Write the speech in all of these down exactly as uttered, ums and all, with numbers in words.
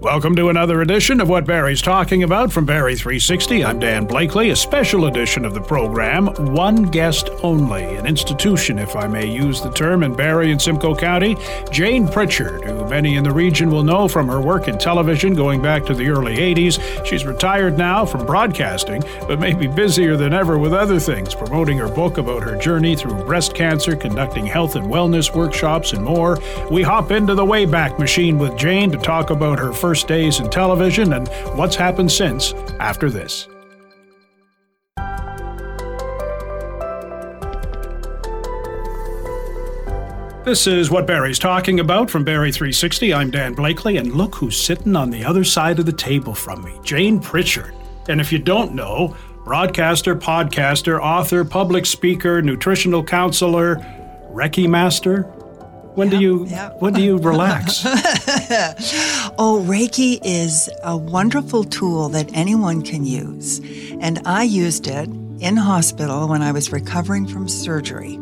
Welcome to another edition of What Barrie's Talking About from Barrie three sixty. I'm Dan Blakeley. A special edition of the program, one guest only, an institution, if I may use the term, in Barrie and Simcoe County, Jayne Pritchard, who many in the region will know from her work in television going back to the early eighties. She's retired now from broadcasting, but may be busier than ever with other things, promoting her book about her journey through breast cancer, conducting health and wellness workshops, and more. We hop into the Wayback Machine with Jayne to talk about her first First days in television and what's happened since after this. This is What Barrie's Talking About from Barrie three sixty. I'm Dan Blakeley, and look who's sitting on the other side of the table from me, Jayne Pritchard. And if you don't know, broadcaster, podcaster, author, public speaker, nutritional counselor, recce master. When yep, do you yep. when do you relax? Oh, Reiki is a wonderful tool that anyone can use. And I used it in hospital when I was recovering from surgery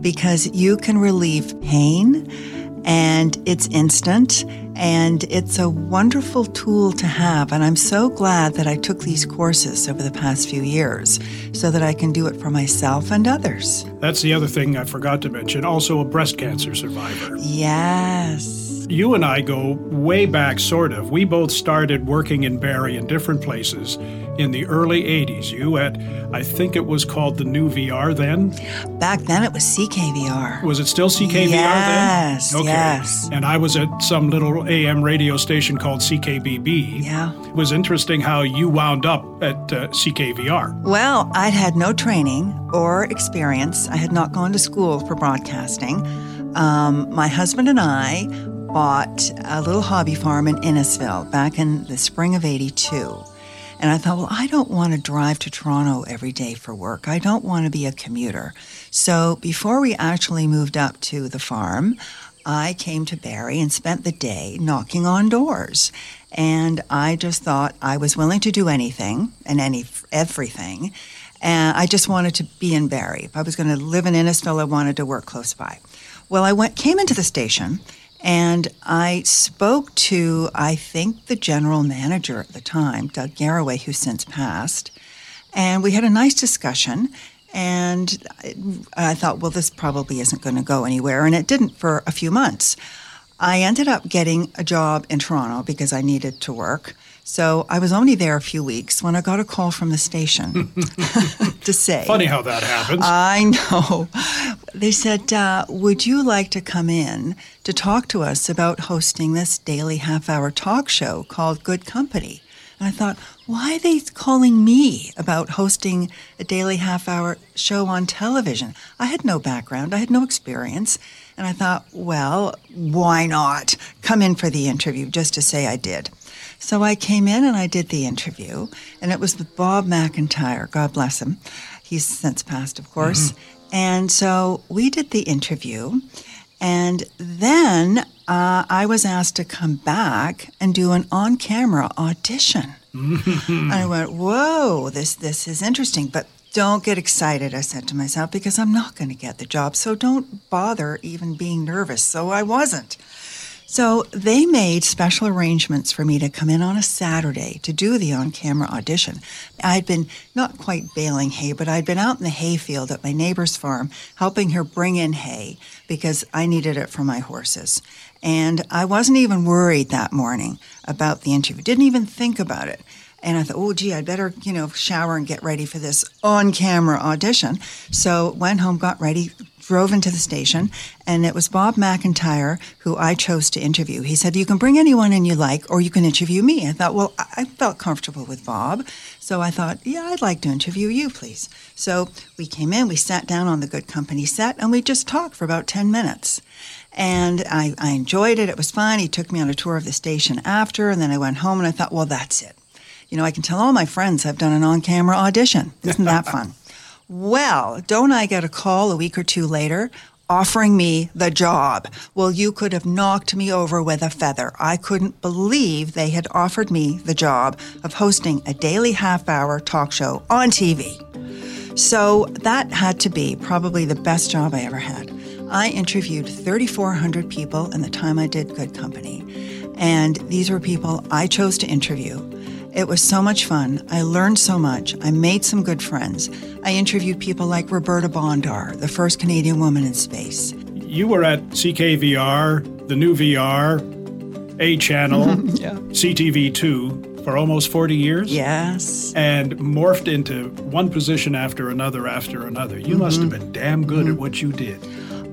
because you can relieve pain and it's instant and it's a wonderful tool to have. And I'm so glad that I took these courses over the past few years so that I can do it for myself and others. That's the other thing I forgot to mention. Also a breast cancer survivor. Yes. You and I go way back, sort of. We both started working in Barrie in different places in the early eighties. You at, I think it was called the New V R then? Back then it was C K V R. Was it still C K V R yes, then? Yes, okay. yes. And I was at some little A M radio station called C K B B. Yeah. It was interesting how you wound up at uh, C K V R. Well, I'd had no training or experience. I had not gone to school for broadcasting. Um, my husband and I bought a little hobby farm in Innisfil back in the spring of eighty-two. And I thought, well, I don't want to drive to Toronto every day for work. I don't want to be a commuter. So before we actually moved up to the farm, I came to Barrie and spent the day knocking on doors. And I just thought I was willing to do anything and any everything. And I just wanted to be in Barrie. If I was going to live in Innisfil, I wanted to work close by. Well, I went came into the station, and I spoke to, I think, the general manager at the time, Doug Garraway, who's since passed. And we had a nice discussion. And I thought, well, this probably isn't going to go anywhere. And it didn't for a few months. I ended up getting a job in Toronto because I needed to work. So I was only there a few weeks when I got a call from the station to say... Funny how that happens. I know. They said, uh, would you like to come in to talk to us about hosting this daily half-hour talk show called Good Company? And I thought, why are they calling me about hosting a daily half-hour show on television? I had no background. I had no experience. And I thought, well, why not come in for the interview just to say I did? So I came in and I did the interview, and it was with Bob McIntyre. God bless him. He's since passed, of course. Mm-hmm. And so we did the interview, and then uh, I was asked to come back and do an on-camera audition. And I went, whoa, this, this is interesting, but don't get excited, I said to myself, because I'm not going to get the job, so don't bother even being nervous. So I wasn't. So they made special arrangements for me to come in on a Saturday to do the on-camera audition. I'd been not quite baling hay, but I'd been out in the hay field at my neighbor's farm helping her bring in hay because I needed it for my horses. And I wasn't even worried that morning about the interview. Didn't even think about it. And I thought, oh, gee, I'd better, you know, shower and get ready for this on-camera audition. So went home, got ready, drove into the station, and it was Bob McIntyre who I chose to interview. He said, you can bring anyone in you like, or you can interview me. I thought, well, I felt comfortable with Bob, so I thought, yeah, I'd like to interview you, please. So we came in, we sat down on the Good Company set, and we just talked for about ten minutes. And I, I enjoyed it. It was fun. He took me on a tour of the station after, and then I went home, and I thought, well, that's it. You know, I can tell all my friends I've done an on-camera audition. Isn't that fun? Well, don't I get a call a week or two later offering me the job? Well, you could have knocked me over with a feather. I couldn't believe they had offered me the job of hosting a daily half-hour talk show on T V. So that had to be probably the best job I ever had. I interviewed three thousand four hundred people in the time I did Good Company. And these were people I chose to interview. It was so much fun. I learned so much. I made some good friends. I interviewed people like Roberta Bondar, the first Canadian woman in space. You were at C K V R, the new V R, A Channel, yeah. C T V two for almost forty years. Yes. And morphed into one position after another after another. You mm-hmm. must have been damn good mm-hmm. at what you did.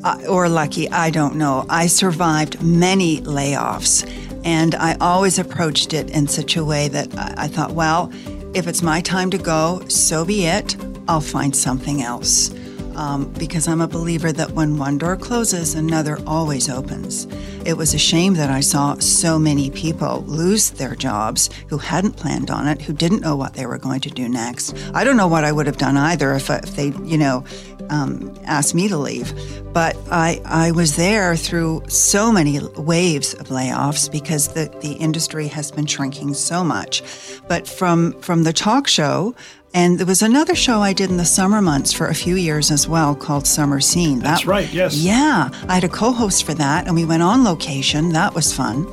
Uh, or lucky, I don't know. I survived many layoffs. And I always approached it in such a way that I thought, well, if it's my time to go, so be it. I'll find something else. Um, because I'm a believer that when one door closes, another always opens. It was a shame that I saw so many people lose their jobs who hadn't planned on it, who didn't know what they were going to do next. I don't know what I would have done either if, if they, you know, um, asked me to leave. But I, I was there through so many waves of layoffs because the, the industry has been shrinking so much. But from, from the talk show, and there was another show I did in the summer months for a few years as well called Summer Scene. That, That's right, yes. Yeah, I had a co-host for that, and we went on location. That was fun.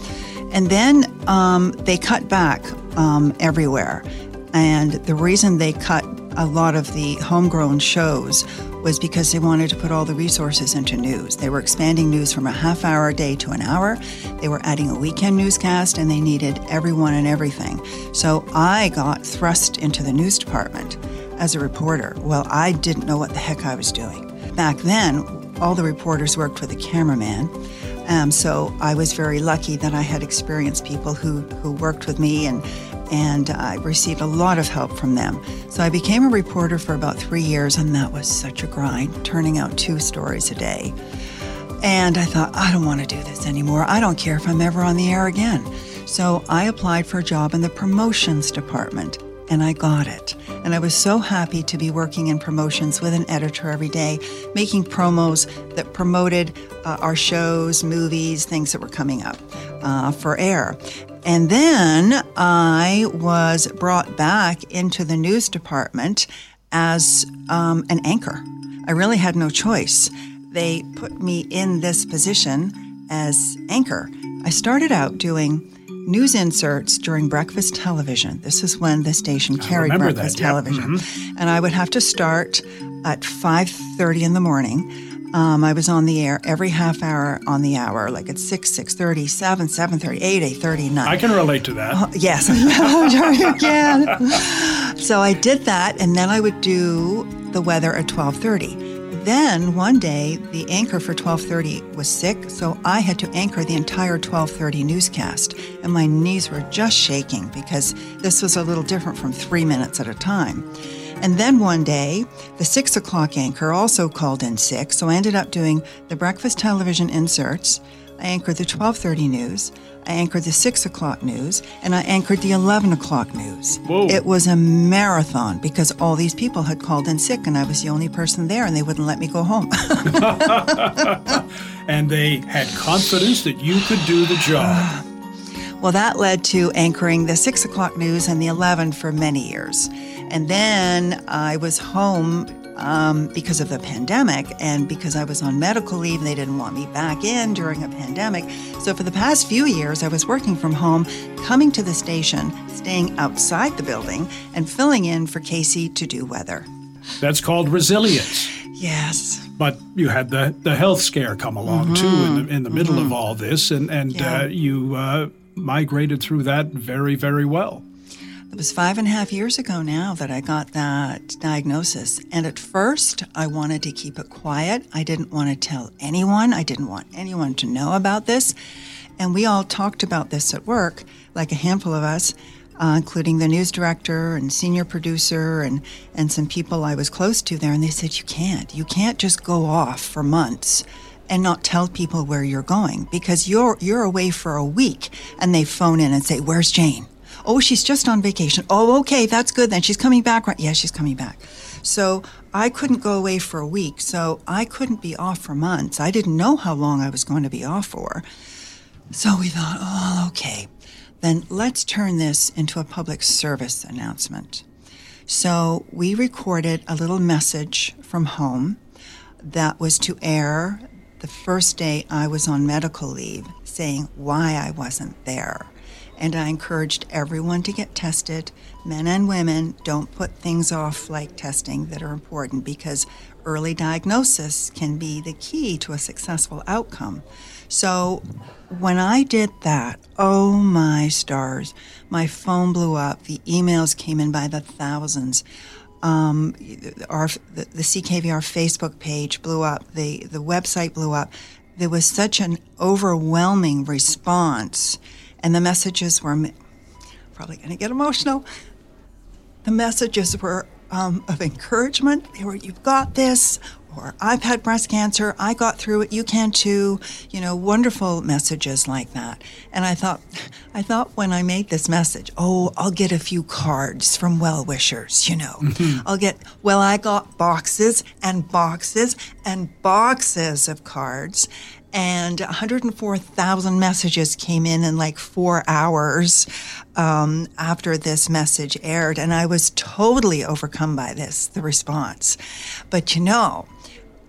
And then um, they cut back um, everywhere. And the reason they cut a lot of the homegrown shows was because they wanted to put all the resources into news. They were expanding news from a half hour a day to an hour. They were adding a weekend newscast, and they needed everyone and everything. So I got thrust into the news department as a reporter. Well, I didn't know what the heck I was doing. Back then, all the reporters worked with a cameraman. Um, so I was very lucky that I had experienced people who, who worked with me, and and I received a lot of help from them. So I became a reporter for about three years, and that was such a grind, turning out two stories a day. And I thought, I don't want to do this anymore. I don't care if I'm ever on the air again. So I applied for a job in the promotions department, and I got it. And I was so happy to be working in promotions with an editor every day, making promos that promoted uh, our shows, movies, things that were coming up uh, for air. And then I was brought back into the news department as um, an anchor. I really had no choice. They put me in this position as anchor. I started out doing news inserts during breakfast television. This is when the station carried breakfast that, yep. television. Mm-hmm. And I would have to start at five thirty in the morning. Um, I was on the air every half hour on the hour, like at six, six thirty, seven, seven thirty, eight, eight thirty, nine. I can relate to that. Oh, yes, I'm sure you can. So I did that, and then I would do the weather at twelve thirty. Then one day, the anchor for twelve thirty was sick, so I had to anchor the entire twelve thirty newscast, and my knees were just shaking because this was a little different from three minutes at a time. And then one day, the six o'clock anchor also called in sick, so I ended up doing the breakfast television inserts. I anchored the twelve thirty news, I anchored the six o'clock news, and I anchored the eleven o'clock news. Whoa. It was a marathon because all these people had called in sick, and I was the only person there, and they wouldn't let me go home. And they had confidence that you could do the job. Well, that led to anchoring the six o'clock news and the eleven for many years. And then I was home um, because of the pandemic, and because I was on medical leave, they didn't want me back in during a pandemic. So for the past few years, I was working from home, coming to the station, staying outside the building, and filling in for Casey to do weather. That's called resilience. Yes. But you had the, the health scare come along, mm-hmm. too, in the, in the middle mm-hmm. of all this, and, and yeah. uh, you uh, migrated through that very, very well. It was five and a half years ago now that I got that diagnosis. And at first, I wanted to keep it quiet. I didn't want to tell anyone. I didn't want anyone to know about this. And we all talked about this at work, like a handful of us, uh, including the news director and senior producer and, and some people I was close to there. And they said, you can't. You can't just go off for months and not tell people where you're going, because you're you're away for a week. And they phone in and say, where's Jane? Oh, she's just on vacation. Oh, okay, that's good then. She's coming back, right? Yeah, she's coming back. So I couldn't go away for a week, so I couldn't be off for months. I didn't know how long I was going to be off for. So we thought, oh, okay, then let's turn this into a public service announcement. So we recorded a little message from home that was to air the first day I was on medical leave saying why I wasn't there. And I encouraged everyone to get tested, men and women. Don't put things off like testing that are important, because early diagnosis can be the key to a successful outcome. So when I did that, oh my stars, my phone blew up. The emails came in by the thousands. Um, our, the, the C K V R Facebook page blew up. The, the website blew up. There was such an overwhelming response. And the messages were, I'm probably going to get emotional. The messages were um, of encouragement. They were, you've got this, or I've had breast cancer, I got through it, you can too. You know, wonderful messages like that. And I thought, I thought when I made this message, oh, I'll get a few cards from well-wishers, you know. Mm-hmm. I'll get, well, I got boxes and boxes and boxes of cards. And one hundred four thousand messages came in in like four hours um, after this message aired. And I was totally overcome by this, the response. But you know,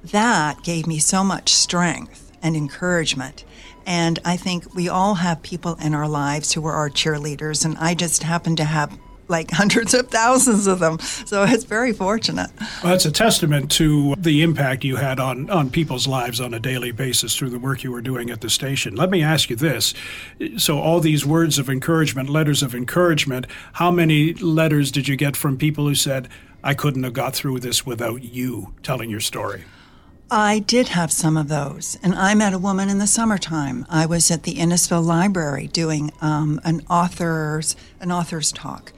that gave me so much strength and encouragement. And I think we all have people in our lives who are our cheerleaders. And I just happen to have like hundreds of thousands of them. So it's very fortunate. Well, that's a testament to the impact you had on, on people's lives on a daily basis through the work you were doing at the station. Let me ask you this. So all these words of encouragement, letters of encouragement, how many letters did you get from people who said, I couldn't have got through this without you telling your story? I did have some of those, and I met a woman in the summertime. I was at the Innisfil Library doing um, an author's an author's talk,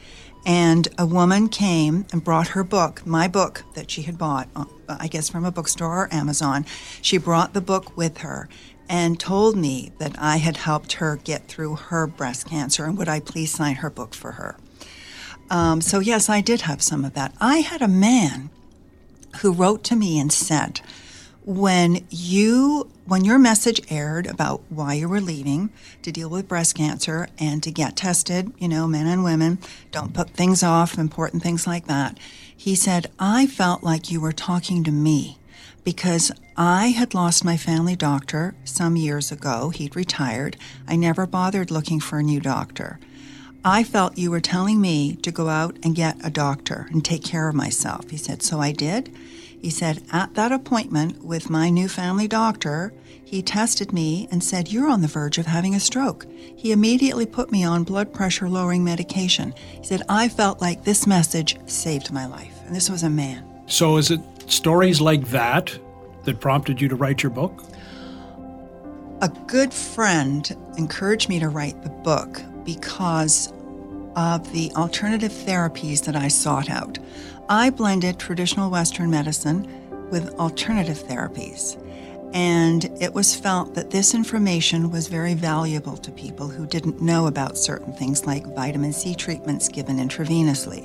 and a woman came and brought her book, my book that she had bought, I guess from a bookstore or Amazon. She brought the book with her and told me that I had helped her get through her breast cancer, and would I please sign her book for her. Um, so yes, I did have some of that. I had a man who wrote to me and said, When you, when your message aired about why you were leaving to deal with breast cancer and to get tested, you know, men and women, don't put things off, important things like that. He said, I felt like you were talking to me because I had lost my family doctor some years ago. He'd retired. I never bothered looking for a new doctor. I felt you were telling me to go out and get a doctor and take care of myself. He said, so I did. He said, at that appointment with my new family doctor, he tested me and said, you're on the verge of having a stroke. He immediately put me on blood pressure lowering medication. He said, I felt like this message saved my life. And this was a man. So is it stories like that that prompted you to write your book? A good friend encouraged me to write the book because of the alternative therapies that I sought out. I blended traditional Western medicine with alternative therapies, and it was felt that this information was very valuable to people who didn't know about certain things like vitamin C treatments given intravenously,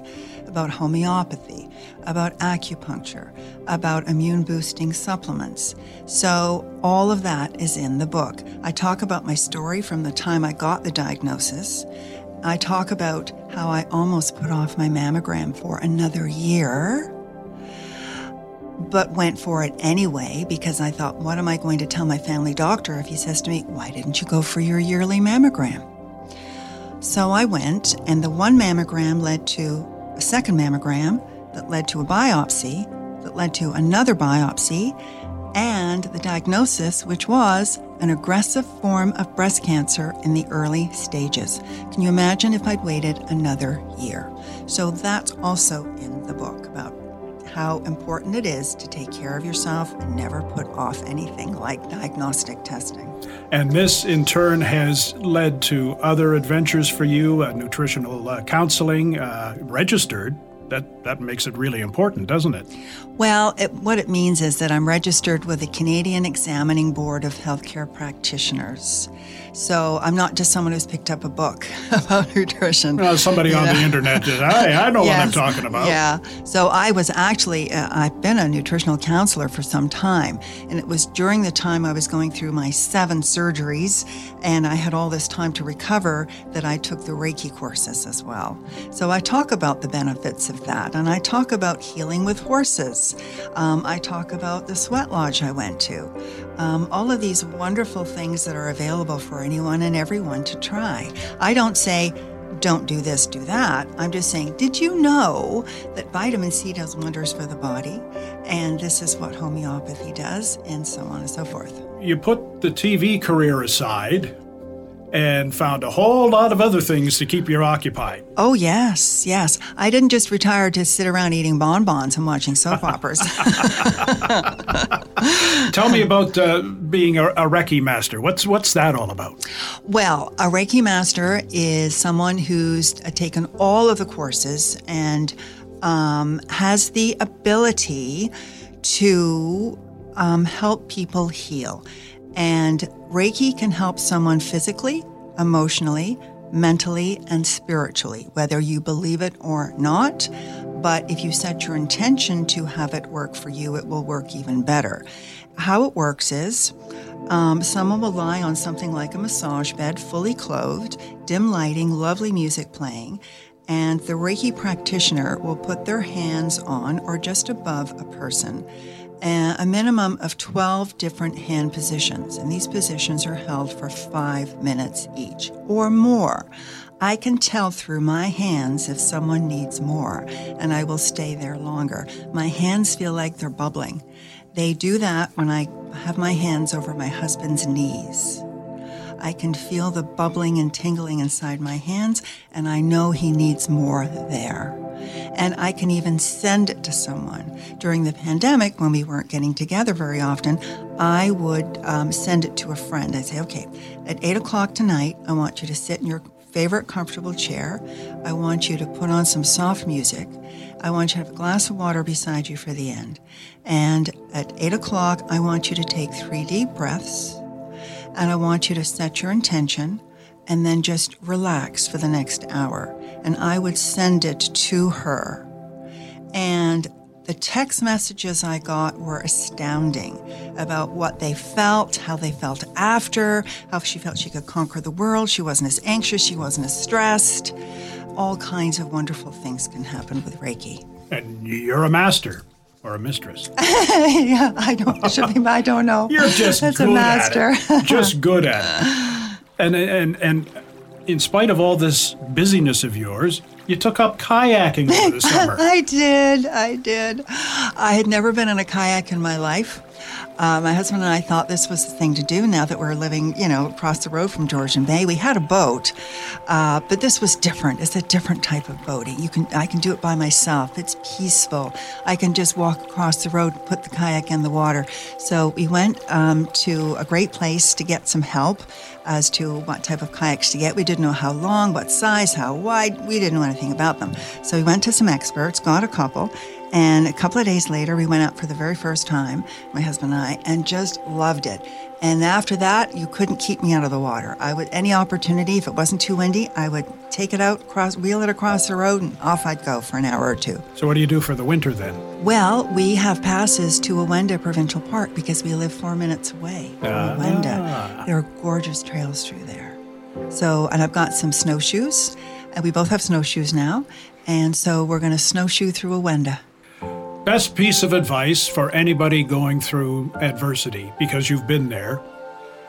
about homeopathy, about acupuncture, about immune-boosting supplements. So all of that is in the book. I talk about my story from the time I got the diagnosis. I talk about how I almost put off my mammogram for another year, but went for it anyway because I thought, what am I going to tell my family doctor if he says to me, why didn't you go for your yearly mammogram? So I went, and the one mammogram led to a second mammogram that led to a biopsy that led to another biopsy and the diagnosis, which was an aggressive form of breast cancer in the early stages. Can you imagine if I'd waited another year? So that's also in the book about how important it is to take care of yourself and never put off anything like diagnostic testing. And this, in turn, has led to other adventures for you, uh, nutritional uh, counseling, uh, registered. That that makes it really important, doesn't it? Well, it, what it means is that I'm registered with the Canadian Examining Board of Healthcare Practitioners. So I'm not just someone who's picked up a book about nutrition. Well, somebody on know. the internet did. I, I know yes. what I'm talking about. Yeah. So I was actually, uh, I've been a nutritional counselor for some time. And it was during the time I was going through my seven surgeries and I had all this time to recover that I took the Reiki courses as well. So I talk about the benefits of of that. And I talk about healing with horses. Um, I talk about the sweat lodge I went to. Um, all of these wonderful things that are available for anyone and everyone to try. I don't say, don't do this, do that. I'm just saying, did you know that vitamin C does wonders for the body? And this is what homeopathy does, and so on and so forth. You put the T V career aside and found a whole lot of other things to keep you occupied. Oh, yes, yes. I didn't just retire to sit around eating bonbons and watching soap operas. Tell me about uh, being a, a Reiki master. What's what's that all about? Well, a Reiki master is someone who's taken all of the courses and um, has the ability to um, help people heal. And Reiki can help someone physically, emotionally, mentally, and spiritually, whether you believe it or not. But if you set your intention to have it work for you, it will work even better. How it works is um, someone will lie on something like a massage bed, fully clothed, dim lighting, lovely music playing, and the Reiki practitioner will put their hands on or just above a person. A minimum of twelve different hand positions, and these positions are held for five minutes each or more. I can tell through my hands if someone needs more, and I will stay there longer. My hands feel like they're bubbling. They do that when I have my hands over my husband's knees. I can feel the bubbling and tingling inside my hands, and I know he needs more there. And I can even send it to someone. During the pandemic, when we weren't getting together very often, I would um, send it to a friend. I'd say, okay, at eight o'clock tonight, I want you to sit in your favorite comfortable chair. I want you to put on some soft music. I want you to have a glass of water beside you for the end. And at eight o'clock, I want you to take three deep breaths, and I want you to set your intention and then just relax for the next hour. And I would send it to her. And the text messages I got were astounding about what they felt, how they felt after, how she felt she could conquer the world. She wasn't as anxious, she wasn't as stressed. All kinds of wonderful things can happen with Reiki. And you're a master. Or a mistress. Yeah, I don't. Should be, I don't know. You're just That's good a master. At it. Just good at it. And and and in spite of all this busyness of yours, you took up kayaking over the summer. I did. I did. I had never been in a kayak in my life. Uh, my husband and I thought this was the thing to do now that we're living, you know, across the road from Georgian Bay. We had a boat, uh, but this was different. It's a different type of boating. You can, I can do it by myself. It's peaceful. I can just walk across the road, put the kayak in the water. So we went um, to a great place to get some help as to what type of kayaks to get. We didn't know how long, what size, how wide. We didn't know anything about them. So we went to some experts, got a couple, and a couple of days later, we went out for the very first time, my husband and I, and just loved it. And after that, you couldn't keep me out of the water. I would, any opportunity, if it wasn't too windy, I would take it out, cross, wheel it across the road, and off I'd go for an hour or two. So what do you do for the winter then? Well, we have passes to Awenda Provincial Park because we live four minutes away from ah. Awenda. There are gorgeous trails through there. So, and I've got some snowshoes, and we both have snowshoes now, and so we're going to snowshoe through Awenda. Best piece of advice for anybody going through adversity, because you've been there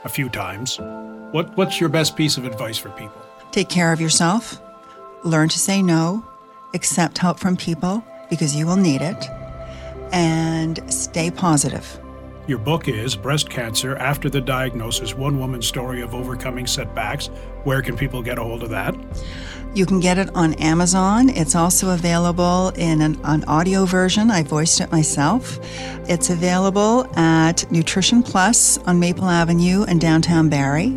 a few times. What what's your best piece of advice for people? Take care of yourself. Learn to say no. Accept help from people because you will need it. And stay positive. Your book is Breast Cancer After the Diagnosis, One Woman's Story of Overcoming Setbacks. Where can people get a hold of that? You can get it on Amazon. It's also available in an, an audio version. I voiced it myself. It's available at Nutrition Plus on Maple Avenue in downtown Barrie.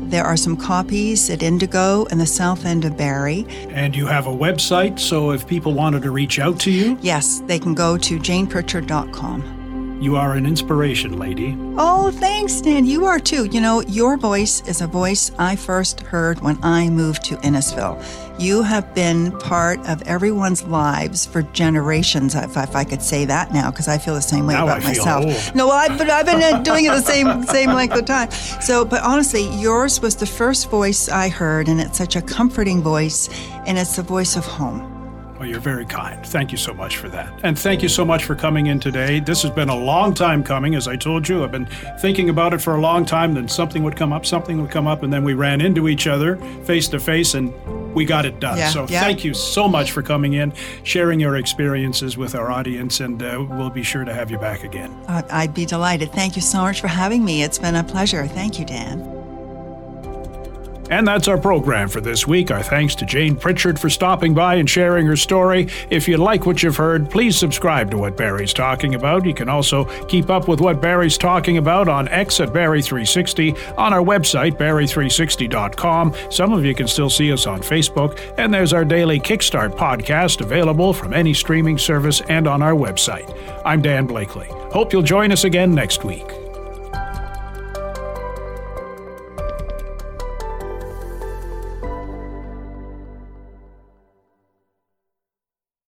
There are some copies at Indigo and the south end of Barrie. And you have a website, so if people wanted to reach out to you? Yes, they can go to jayne pritchard dot com. You are an inspiration, lady. Oh, thanks, Dan. You are too. You know, your voice is a voice I first heard when I moved to Innisfil. You have been part of everyone's lives for generations, if, if I could say that now, because I feel the same way now about I feel myself. Old. No, well, I've been, I've been doing it the same same length of time. So, but honestly, yours was the first voice I heard, and it's such a comforting voice, and it's the voice of home. Well, you're very kind. Thank you so much for that. And thank you so much for coming in today. This has been a long time coming. As I told you, I've been thinking about it for a long time. Then something would come up, something would come up, and then we ran into each other face to face, and we got it done. Yeah, so yeah. Thank you so much for coming in, sharing your experiences with our audience, and uh, we'll be sure to have you back again. Uh, I'd be delighted. Thank you so much for having me. It's been a pleasure. Thank you, Dan. And that's our program for this week. Our thanks to Jayne Pritchard for stopping by and sharing her story. If you like what you've heard, please subscribe to What Barrie's Talking About. You can also keep up with What Barrie's Talking About on X at Barrie three sixty, on our website, Barrie three sixty dot com. Some of you can still see us on Facebook. And there's our daily Kickstart podcast available from any streaming service and on our website. I'm Dan Blakeley. Hope you'll join us again next week.